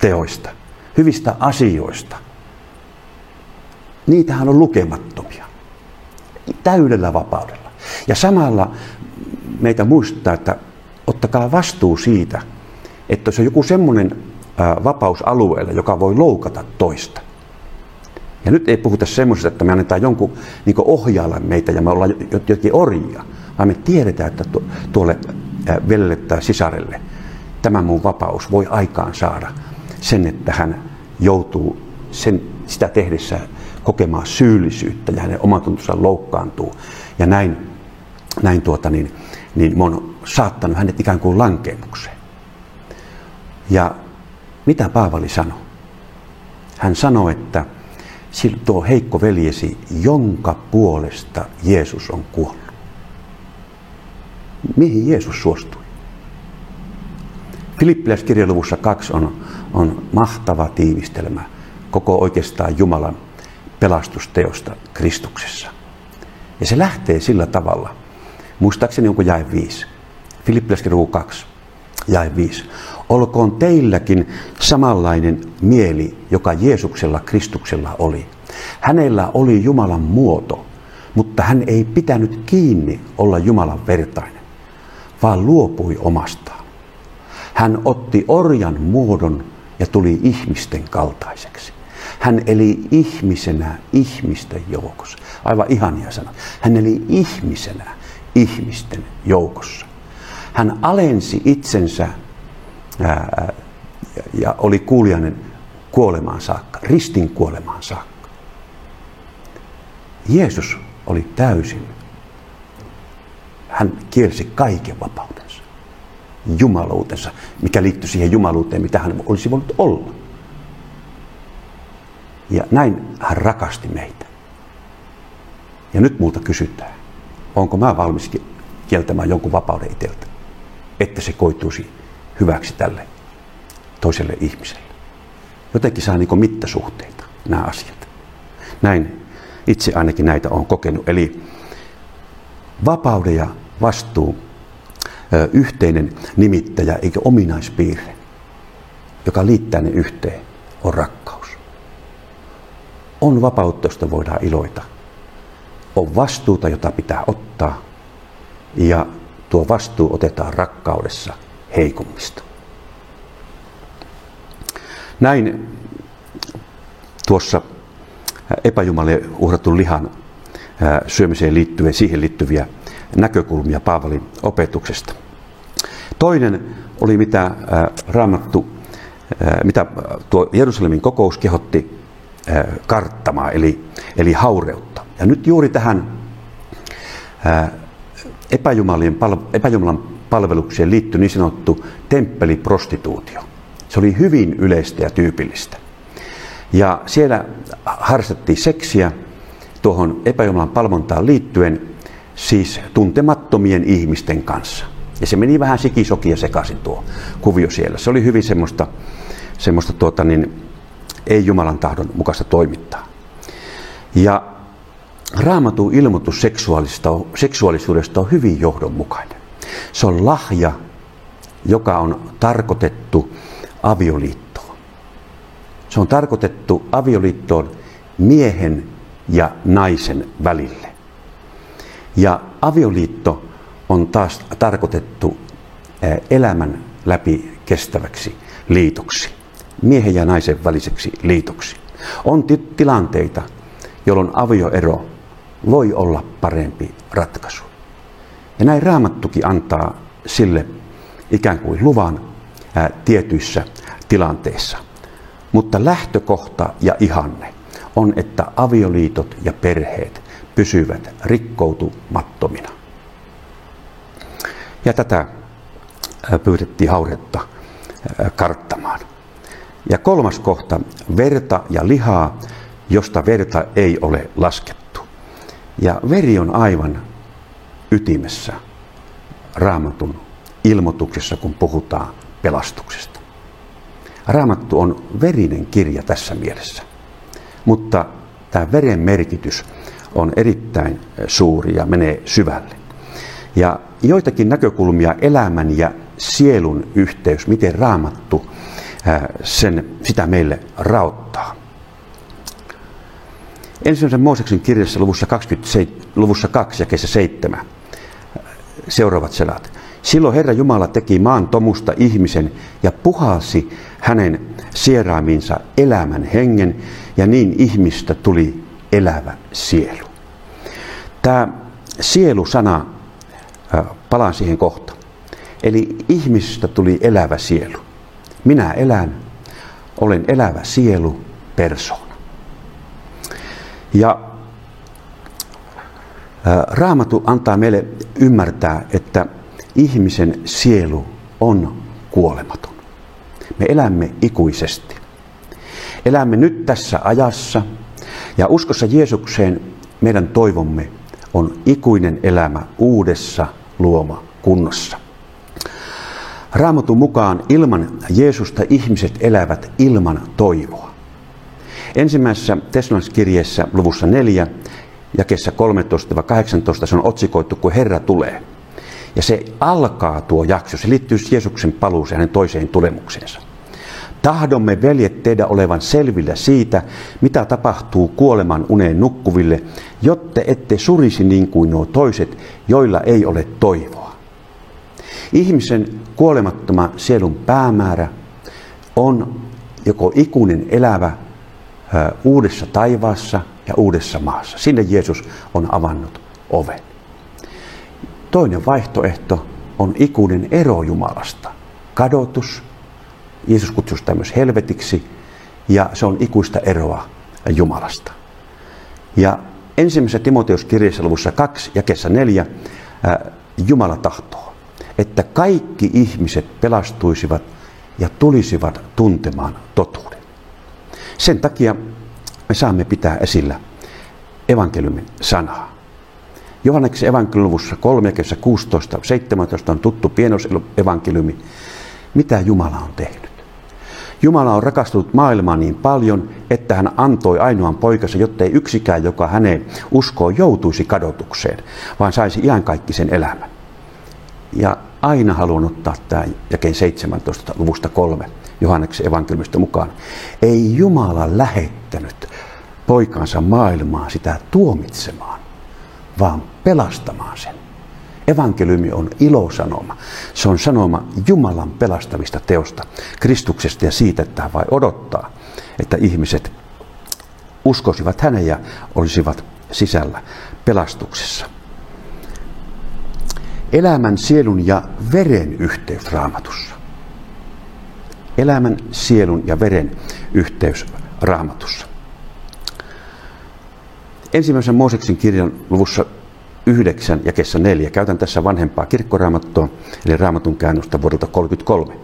teoista, hyvistä asioista. Niitähän on lukemattomia. Täydellä vapaudella. Ja samalla meitä muistuttaa, että ottakaa vastuu siitä, että se on joku semmoinen vapaus alueella, joka voi loukata toista. Ja nyt ei puhuta semmoisesta, että me annetaan jonkun niin ohjailla meitä ja me ollaan jotenkin orjia, vaan me tiedetään, että tuolle veljelle tai sisarelle tämä mun vapaus voi aikaan saada sen, että hän joutuu sen, sitä tehdessä kokemaan syyllisyyttä ja hänen omatuntonsa loukkaantuu. Ja näin, näin tuota, niin, niin mä oon saattanut hänet ikään kuin lankemukseen. Ja mitä Paavali sanoi? Hän sanoi, että tuo heikko veljesi, jonka puolesta Jeesus on kuollut. Mihin Jeesus suostui? Filippiläiskirjan luvussa kaksi on, on mahtava tiivistelmä koko oikeastaan Jumalan pelastusteosta Kristuksessa. Ja se lähtee sillä tavalla, muistaakseni onko jae viisi, Filippiläiskirjan luku kaksi, jae viisi. Olkoon teilläkin samanlainen mieli, joka Jeesuksella Kristuksella oli. Hänellä oli Jumalan muoto, mutta hän ei pitänyt kiinni olla Jumalan vertainen, vaan luopui omastaan. Hän otti orjan muodon ja tuli ihmisten kaltaiseksi. Hän eli ihmisenä ihmisten joukossa. Aivan ihania sana. Hän eli ihmisenä ihmisten joukossa. Hän alensi itsensä ää, ja oli kuulijainen kuolemaan saakka, ristin kuolemaan saakka. Jeesus oli täysin. Hän kielsi kaiken vapautensa, jumaluutensa, mikä liittyi siihen jumaluuteen, mitä hän olisi voinut olla. Ja näin hän rakasti meitä. Ja nyt multa kysytään, onko mä valmis kieltämään jonkun vapauden itseltä, että se koituisi hyväksi tälle toiselle ihmiselle. Jotenkin saa niin kuin mittasuhteita nämä asiat. Näin itse ainakin näitä olen kokenut. Eli vapauden ja vastuun yhteinen nimittäjä eikä ominaispiirre, joka liittää ne yhteen, on rakkaus. On vapautta, josta voidaan iloita. On vastuuta, jota pitää ottaa. Ja tuo vastuu otetaan rakkaudessa heikommista. Näin tuossa epäjumalle uhratun lihan syömiseen liittyviä, siihen liittyviä näkökulmia Paavalin opetuksesta. Toinen oli, mitä Raamattu, mitä tuo Jerusalemin kokous kehotti karttamaan, eli, eli haureutta. Ja nyt juuri tähän epäjumalien, epäjumalan palvelukseen liittyi niin sanottu temppeliprostituutio. Se oli hyvin yleistä ja tyypillistä. Ja siellä harrastettiin seksiä tuohon epäjumalan palvontaan liittyen, siis tuntemattomien ihmisten kanssa. Ja se meni vähän sikisoki ja sekaisin tuo kuvio siellä. Se oli hyvin semmoista, semmoista tuota niin, ei Jumalan tahdon mukaista toimintaa. Ja Raamatun ilmoitus seksuaalisuudesta on hyvin johdonmukainen. Se on lahja, joka on tarkoitettu avioliittoon. Se on tarkoitettu avioliittoon miehen ja naisen välille. Ja avioliitto on taas tarkoitettu elämän läpi kestäväksi liitoksi, miehen ja naisen väliseksi liitoksi. On t- tilanteita, jolloin avioero voi olla parempi ratkaisu. Ja näin Raamattukin antaa sille ikään kuin luvan ää, tietyissä tilanteissa. Mutta lähtökohta ja ihanne on, että avioliitot ja perheet pysyvät rikkoutumattomina. Ja tätä pyydettiin haudetta karttamaan. Ja kolmas kohta, verta ja lihaa, josta verta ei ole laskettu. Ja veri on aivan ytimessä Raamatun ilmoituksessa, kun puhutaan pelastuksesta. Raamattu on verinen kirja tässä mielessä, mutta tämä veren merkitys on erittäin suuri ja menee syvälle. Ja joitakin näkökulmia elämän ja sielun yhteys, miten Raamattu sen, sitä meille raottaa. Ensimmäisen Mooseksen kirjassa luvussa, kaksikymmentäseitsemän, luvussa kaksi ja kesä seitsemän seuraavat sanat. Silloin Herra Jumala teki maan tomusta ihmisen ja puhalsi hänen sieraamiinsa elämän hengen, ja niin ihmistä tuli elävä sielu. Tämä sielu-sana, palaan siihen kohta. Eli ihmisestä tuli elävä sielu. Minä elän, olen elävä sielu, persoona. Ja Raamattu antaa meille ymmärtää, että ihmisen sielu on kuolematon. Me elämme ikuisesti. Elämme nyt tässä ajassa, ja uskossa Jeesukseen meidän toivomme on ikuinen elämä uudessa luomakunnossa. Raamatun mukaan ilman Jeesusta ihmiset elävät ilman toivoa. Ensimmäisessä Tessalonikalaiskirjeessä luvussa neljä, jakeessa kolmetoista kahdeksantoista se on otsikoittu, kun Herra tulee. Ja se alkaa tuo jakso, se liittyy Jeesuksen paluuseen, hänen toiseen tulemukseensa. Tahdomme, veljet, teidän olevan selvillä siitä, mitä tapahtuu kuoleman uneen nukkuville, jotta ette surisi niin kuin nuo toiset, joilla ei ole toivoa. Ihmisen kuolemattoman sielun päämäärä on joko ikuinen elävä uudessa taivaassa ja uudessa maassa. Sinne Jeesus on avannut oven. Toinen vaihtoehto on ikuinen ero Jumalasta, kadotus. Jeesus kutsui sitä myös helvetiksi, ja se on ikuista eroa Jumalasta. Ja ensimmäisessä Timoteos kirjassa luvussa kaksi ja kesä neljä Jumala tahtoo, että kaikki ihmiset pelastuisivat ja tulisivat tuntemaan totuuden. Sen takia me saamme pitää esillä evankeliumin sanaa. Johanneksen evankeliumin luvussa kolme ja kesä kuusitoista seitsemäntoista on tuttu pienosevankeliumi. Mitä Jumala on tehnyt? Jumala on rakastunut maailmaa niin paljon, että hän antoi ainoan poikansa, jottei yksikään, joka häneen uskoo, joutuisi kadotukseen, vaan saisi iankaikkisen elämän. Ja aina haluan ottaa tämän jakeen seitsemäntoista luvusta kolme Johanneksen evankeliumista mukaan. Ei Jumala lähettänyt poikansa maailmaa sitä tuomitsemaan, vaan pelastamaan sen. Evankeliumi on ilosanoma. Se on sanoma Jumalan pelastavista teosta, Kristuksesta ja siitä, että hän vai odottaa, että ihmiset uskoisivat hänen ja olisivat sisällä pelastuksessa. Elämän, sielun ja veren yhteys Raamatussa. Elämän, sielun ja veren yhteys Raamatussa. Ensimmäisen Mooseksen kirjan luvussa yhdeksän ja kesä neljä. Käytän tässä vanhempaa kirkkoraamattua, eli Raamatun käännöstä vuodelta kolmekymmentäkolme.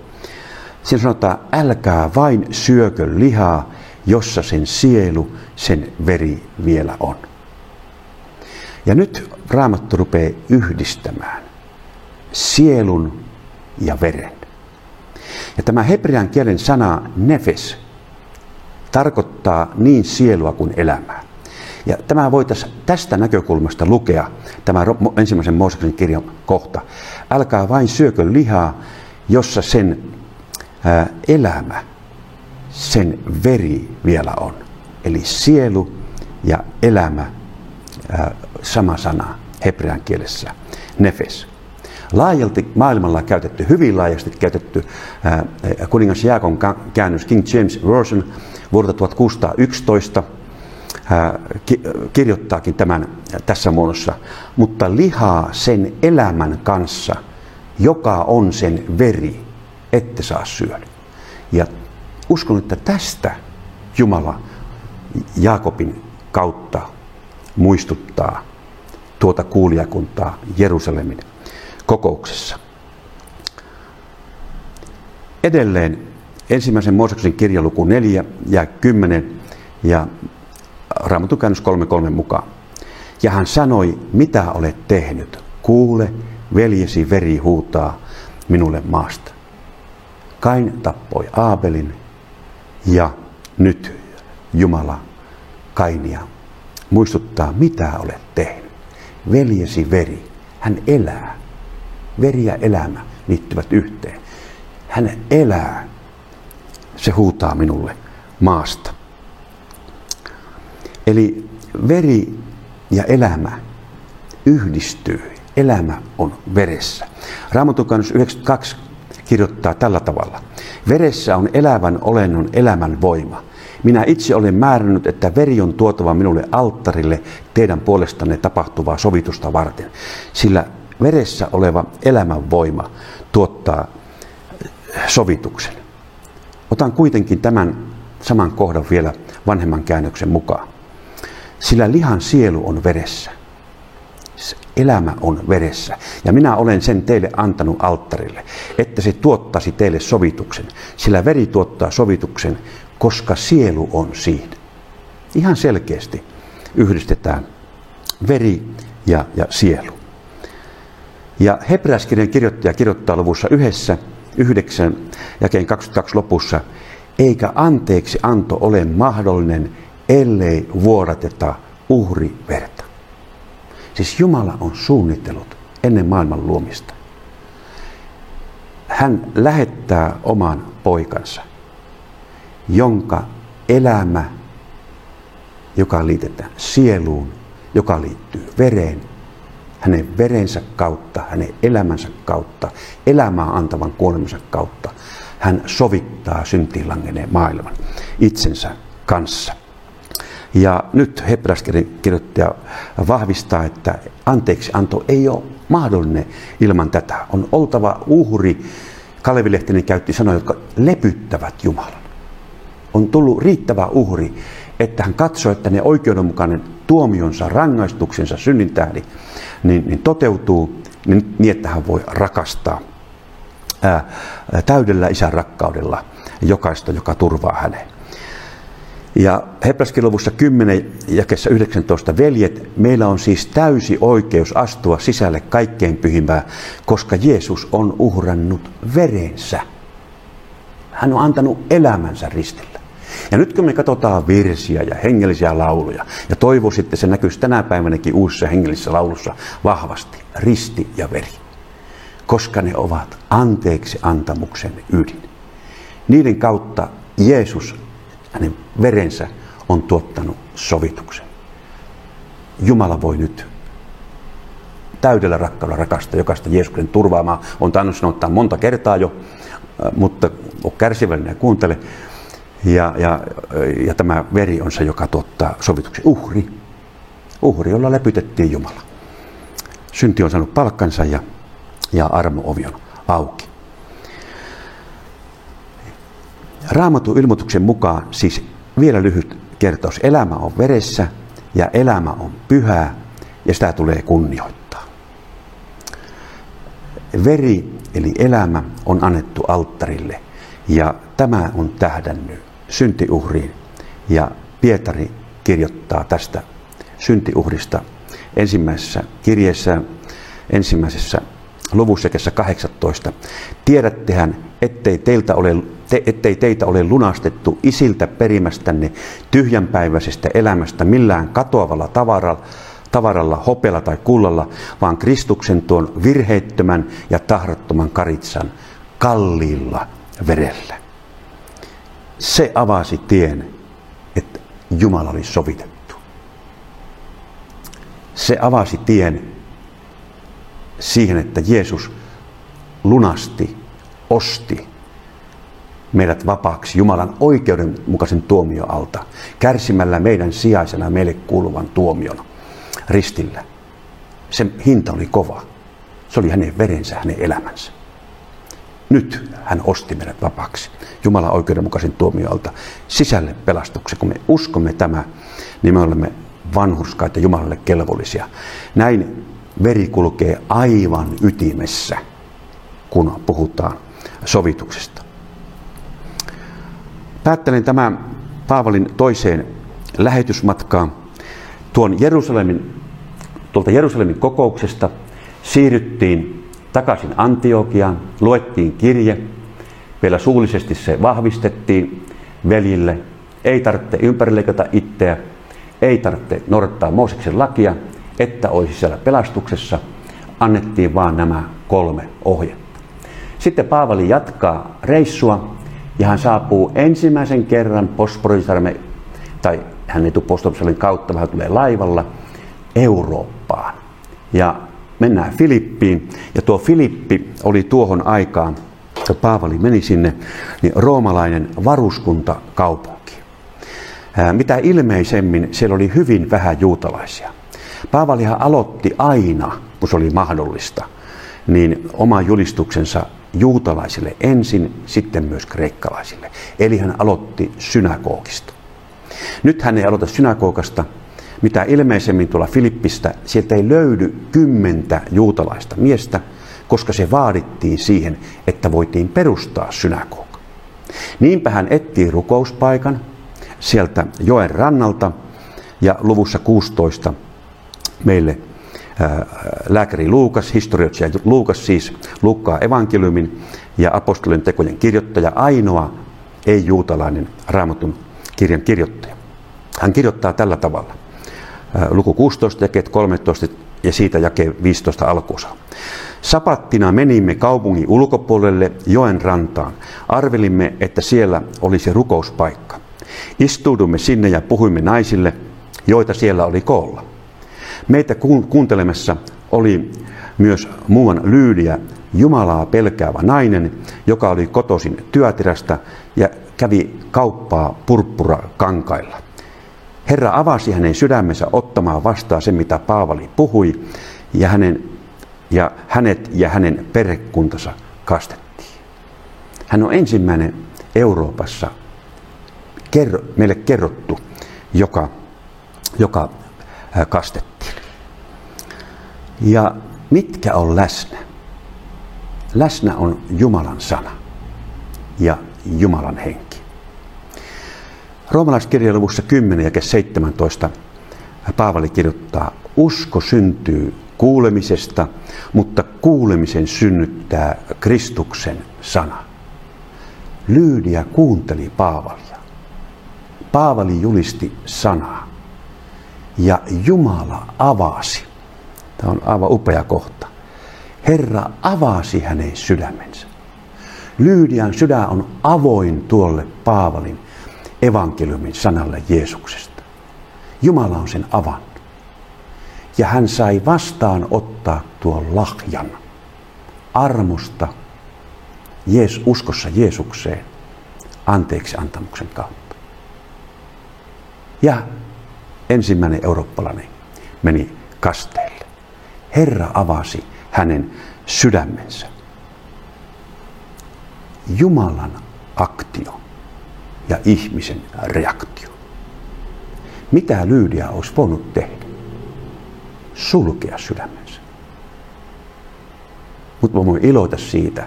Siinä sanotaan, älkää vain syökö lihaa, jossa sen sielu, sen veri vielä on. Ja nyt Raamattu rupeaa yhdistämään sielun ja veren. Ja tämä hebrean kielen sana nefes tarkoittaa niin sielua kuin elämää. Ja tämä voitaisiin tästä näkökulmasta lukea, tämä ensimmäisen Mooseksen kirjan kohta. Älkää vain syökö lihaa, jossa sen ää, elämä, sen veri vielä on. Eli sielu ja elämä, ää, sama sana hebrean kielessä, nefes. Laajalti maailmalla käytetty, hyvin laajasti käytetty ää, kuningas Jaakon käännös King James Version vuodelta tuhatkuusisataayksitoista ää, ki, kirjoittaakin tämän ää, tässä muodossa. Mutta lihaa sen elämän kanssa, joka on sen veri, ette saa syödä. Ja uskon, että tästä Jumala Jaakobin kautta muistuttaa tuota kuulijakuntaa Jerusalemin kokouksessa. Edelleen ensimmäisen Mooseksen kirjan luku neljä ja kymmenen ja Raamatun käännös kolme kolme mukaan. Ja hän sanoi, mitä olet tehnyt? Kuule, veljesi veri huutaa minulle maasta. Kain tappoi Aabelin ja nyt Jumala Kainia muistuttaa, mitä olet tehnyt. Veljesi veri, hän elää. Veri ja elämä liittyvät yhteen. Hän elää. Se huutaa minulle maasta. Eli veri ja elämä yhdistyy. Elämä on veressä. Raamatun käännös yhdeksänkymmentäkaksi kirjoittaa tällä tavalla. Veressä on elävän olennon elämän voima. Minä itse olen määrännyt, että veri on tuotava minulle alttarille teidän puolestanne tapahtuvaa sovitusta varten. Sillä veressä oleva elämänvoima tuottaa sovituksen. Otan kuitenkin tämän saman kohdan vielä vanhemman käännöksen mukaan. Sillä lihan sielu on veressä. Elämä on veressä. Ja minä olen sen teille antanut alttarille, että se tuottaisi teille sovituksen. Sillä veri tuottaa sovituksen, koska sielu on siinä. Ihan selkeästi yhdistetään veri ja, ja sielu. Ja Heprealaiskirjeen kirjoittaja kirjoittaa luvussa yhdessä, yhdeksän, jakeen kaksikymmentäkaksi lopussa, eikä anteeksi anto ole mahdollinen, ellei vuodateta uhriverta. Siis Jumala on suunnitellut ennen maailman luomista. Hän lähettää oman poikansa, jonka elämä, joka liitetään sieluun, joka liittyy vereen, hänen verensä kautta, hänen elämänsä kautta, elämää antavan kuolemansa kautta, hän sovittaa syntiin langenneen maailman itsensä kanssa. Ja nyt Heprealaiskirjeen kirjoittaja vahvistaa, että anteeksianto ei ole mahdollinen ilman tätä. On oltava uhri, Kalevi Lehtinen käytti sanoja, jotka lepyttävät Jumalan. On tullut riittävä uhri, että hän katsoo, että ne oikeudenmukainen tuomionsa, rangaistuksensa, synnin tähden, niin, niin toteutuu niin, niin, että hän voi rakastaa ää, täydellä isän rakkaudella jokaista, joka turvaa hänen. Ja Heprealaiskirjeen luvussa kymmenen jakeessa yhdeksäntoista, veljet, meillä on siis täysi oikeus astua sisälle kaikkein pyhimpään, koska Jeesus on uhrannut verensä. Hän on antanut elämänsä ristillä. Ja nyt kun me katsotaan virsiä ja hengellisiä lauluja, ja toivo sitten se näkyisi tänä päivänäkin uusissa hengellisessä laulussa vahvasti, risti ja veri, koska ne ovat anteeksi antamuksen ydin. Niiden kautta Jeesus, hänen verensä, on tuottanut sovituksen. Jumala voi nyt täydellä rakkaudella rakastaa jokaista Jeesuksen turvaamaa. On tainnut sanoa monta kertaa jo, mutta on kärsivällinen ja kuuntele. Ja, ja, ja tämä veri on se, joka tuottaa sovituksen. Uhri. Uhri, jolla lepytettiin Jumala. Synti on saanut palkkansa ja, ja armo-ovi on auki. Raamatun ilmoituksen mukaan, siis vielä lyhyt kertaus, elämä on veressä ja elämä on pyhää ja sitä tulee kunnioittaa. Veri eli elämä on annettu alttarille ja tämä on tähdännyt syntiuhriin Ja Pietari kirjoittaa tästä syntiuhrista ensimmäisessä kirjeessä, ensimmäisessä luvussa jakeessa kahdeksantoista. Tiedättehän, ettei teiltä ole, te, ettei teitä ole lunastettu isiltä perimästänne tyhjänpäiväisestä elämästä millään katoavalla tavaralla, tavaralla, hopealla tai kullalla, vaan Kristuksen tuon virheettömän ja tahrattoman karitsan kalliilla verellä. Se avasi tien, että Jumala oli sovitettu. Se avasi tien siihen, että Jeesus lunasti, osti meidät vapaaksi Jumalan oikeudenmukaisen tuomion alta, kärsimällä meidän sijaisena meille kuuluvan tuomion ristillä. Sen hinta oli kova. Se oli hänen verensä, hänen elämänsä. Nyt hän osti meidät vapaaksi Jumalan oikeudenmukaisen tuomion alta sisälle pelastuksen. Kun me uskomme tämä, niin me olemme vanhurskaita Jumalalle kelvollisia. Näin veri kulkee aivan ytimessä, kun puhutaan sovituksesta. Päättelen tämän Paavalin toiseen lähetysmatkaan. Tuon Jerusalemin, tuolta Jerusalemin kokouksesta siirryttiin takaisin Antiokiaan, luettiin kirje, vielä suullisesti se vahvistettiin veljille. Ei tarvitse ympärileikata itseä, ei tarvitse noudattaa Mooseksen lakia, että olisi siellä pelastuksessa. Annettiin vaan nämä kolme ohjetta. Sitten Paavali jatkaa reissua ja hän saapuu ensimmäisen kerran Bosporisarmen tai hän ei tule Postopsalin kautta, vähän tulee laivalla Eurooppaan. Ja mennään Filippiin. Ja tuo Filippi oli tuohon aikaan, kun Paavali meni sinne, niin roomalainen varuskuntakaupunki. Mitä ilmeisemmin siellä oli hyvin vähän juutalaisia. Paavalihan aloitti aina, kun se oli mahdollista, niin oma julistuksensa juutalaisille ensin, sitten myös kreikkalaisille. Eli hän aloitti synagogista. Nyt hän ei aloita synagogasta. Mitä ilmeisemmin tuolla Filippistä, sieltä ei löydy kymmentä juutalaista miestä, koska se vaadittiin siihen, että voitiin perustaa synagoga. Niinpä hän etsii rukouspaikan sieltä joen rannalta ja luvussa kuusitoista meille ää, lääkäri Luukas, historioitsija Luukas siis, Luukkaa evankeliumin ja apostolien tekojen kirjoittaja, ainoa ei-juutalainen Raamatun kirjan kirjoittaja. Hän kirjoittaa tällä tavalla. Luku kuusitoista, jakeet kolmetoista ja siitä jakee viisitoista alkuosa. Sapattina menimme kaupungin ulkopuolelle joen rantaan. Arvelimme, että siellä olisi rukouspaikka. Istuudumme sinne ja puhuimme naisille, joita siellä oli koolla. Meitä kuuntelemassa oli myös muuan Lyydia, Jumalaa pelkäävä nainen, joka oli kotoisin Tyätirasta ja kävi kauppaa purppurakankailla. Herra avasi hänen sydämensä ottamaan vastaan sen, mitä Paavali puhui, ja, hänen, ja hänet ja hänen perhekuntansa kastettiin. Hän on ensimmäinen Euroopassa kerro, meille kerrottu, joka, joka kastettiin. Ja mitkä on läsnä? Läsnä on Jumalan sana ja Jumalan henki. Roomalaiskirjan luvussa kymmenen jae seitsemäntoista Paavali kirjoittaa, usko syntyy kuulemisesta, mutta kuulemisen synnyttää Kristuksen sana. Lyydia kuunteli Paavalia. Paavali julisti sanaa ja Jumala avasi. Tämä on aivan upea kohta. Herra avasi hänen sydämensä. Lyydian sydän on avoin tuolle Paavalin evankeliumin sanalle Jeesuksesta. Jumala on sen avannut. Ja hän sai vastaan ottaa tuon lahjan armosta Jees, uskossa Jeesukseen anteeksi antamuksen kautta. Ja ensimmäinen eurooppalainen meni kasteelle. Herra avasi hänen sydämensä. Jumalan aktio ja ihmisen reaktio. Mitä Lyydia olisi voinut tehdä? Sulkea sydämensä. Mutta mä voin iloita siitä,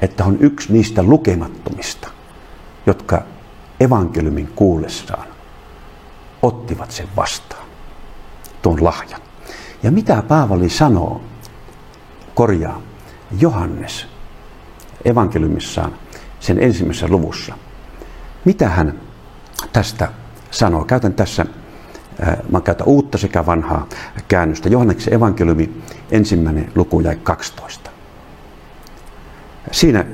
että on yksi niistä lukemattomista, jotka evankeliumin kuullessaan ottivat sen vastaan, tuon lahjan. Ja mitä Paavali sanoo, korjaa Johannes evankeliumissaan sen ensimmäisessä luvussa. Mitä hän tästä sanoo? Käytän tässä, mä käytän uutta sekä vanhaa käännöstä. Johanneksen evankeliumi ensimmäinen luku jäi kaksitoista. Siinä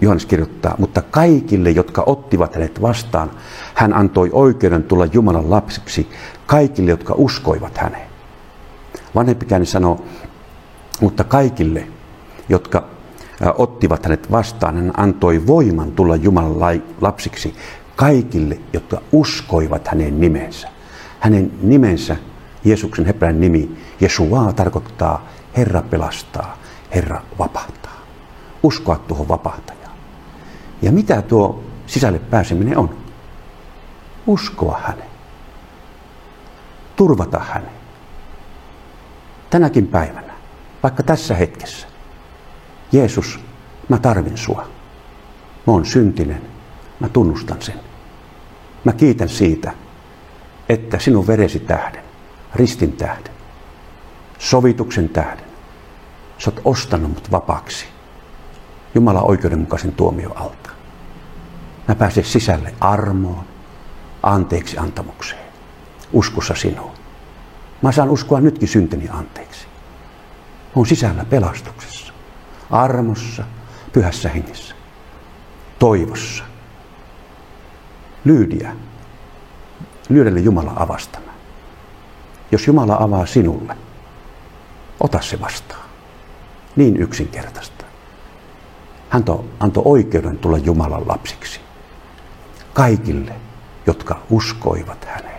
Johannes kirjoittaa, mutta kaikille, jotka ottivat hänet vastaan, hän antoi oikeuden tulla Jumalan lapsiksi kaikille, jotka uskoivat häneen. Vanhempi käänne sanoo, mutta kaikille, jotka ottivat hänet vastaan, hän antoi voiman tulla Jumalan lapsiksi kaikille, jotka uskoivat hänen nimensä. Hänen nimensä, Jeesuksen hebrean nimi, Jesua tarkoittaa Herra pelastaa, Herra vapahtaa. Uskoa tuohon vapahtajaan. Ja mitä tuo sisälle pääseminen on? Uskoa hänen. Turvata hänen. Tänäkin päivänä, vaikka tässä hetkessä. Jeesus, mä tarvin sua. Mä oon syntinen. Mä tunnustan sen. Mä kiitän siitä, että sinun veresi tähden, ristin tähden, sovituksen tähden, sä oot ostanut mut vapaaksi. Jumalan oikeudenmukaisen tuomion alta. Mä pääsen sisälle armoon, anteeksi antamukseen, uskossa sinuun. Mä saan uskoa nytkin synteni anteeksi. Mä oon sisällä pelastuksessa, armossa, pyhässä hengessä, toivossa. Lyydia, Lyydelle Jumala avasi tämän. Jos Jumala avaa sinulle, ota se vastaan. Niin yksinkertaista. Hän antoi oikeuden tulla Jumalan lapsiksi. Kaikille, jotka uskoivat hänen.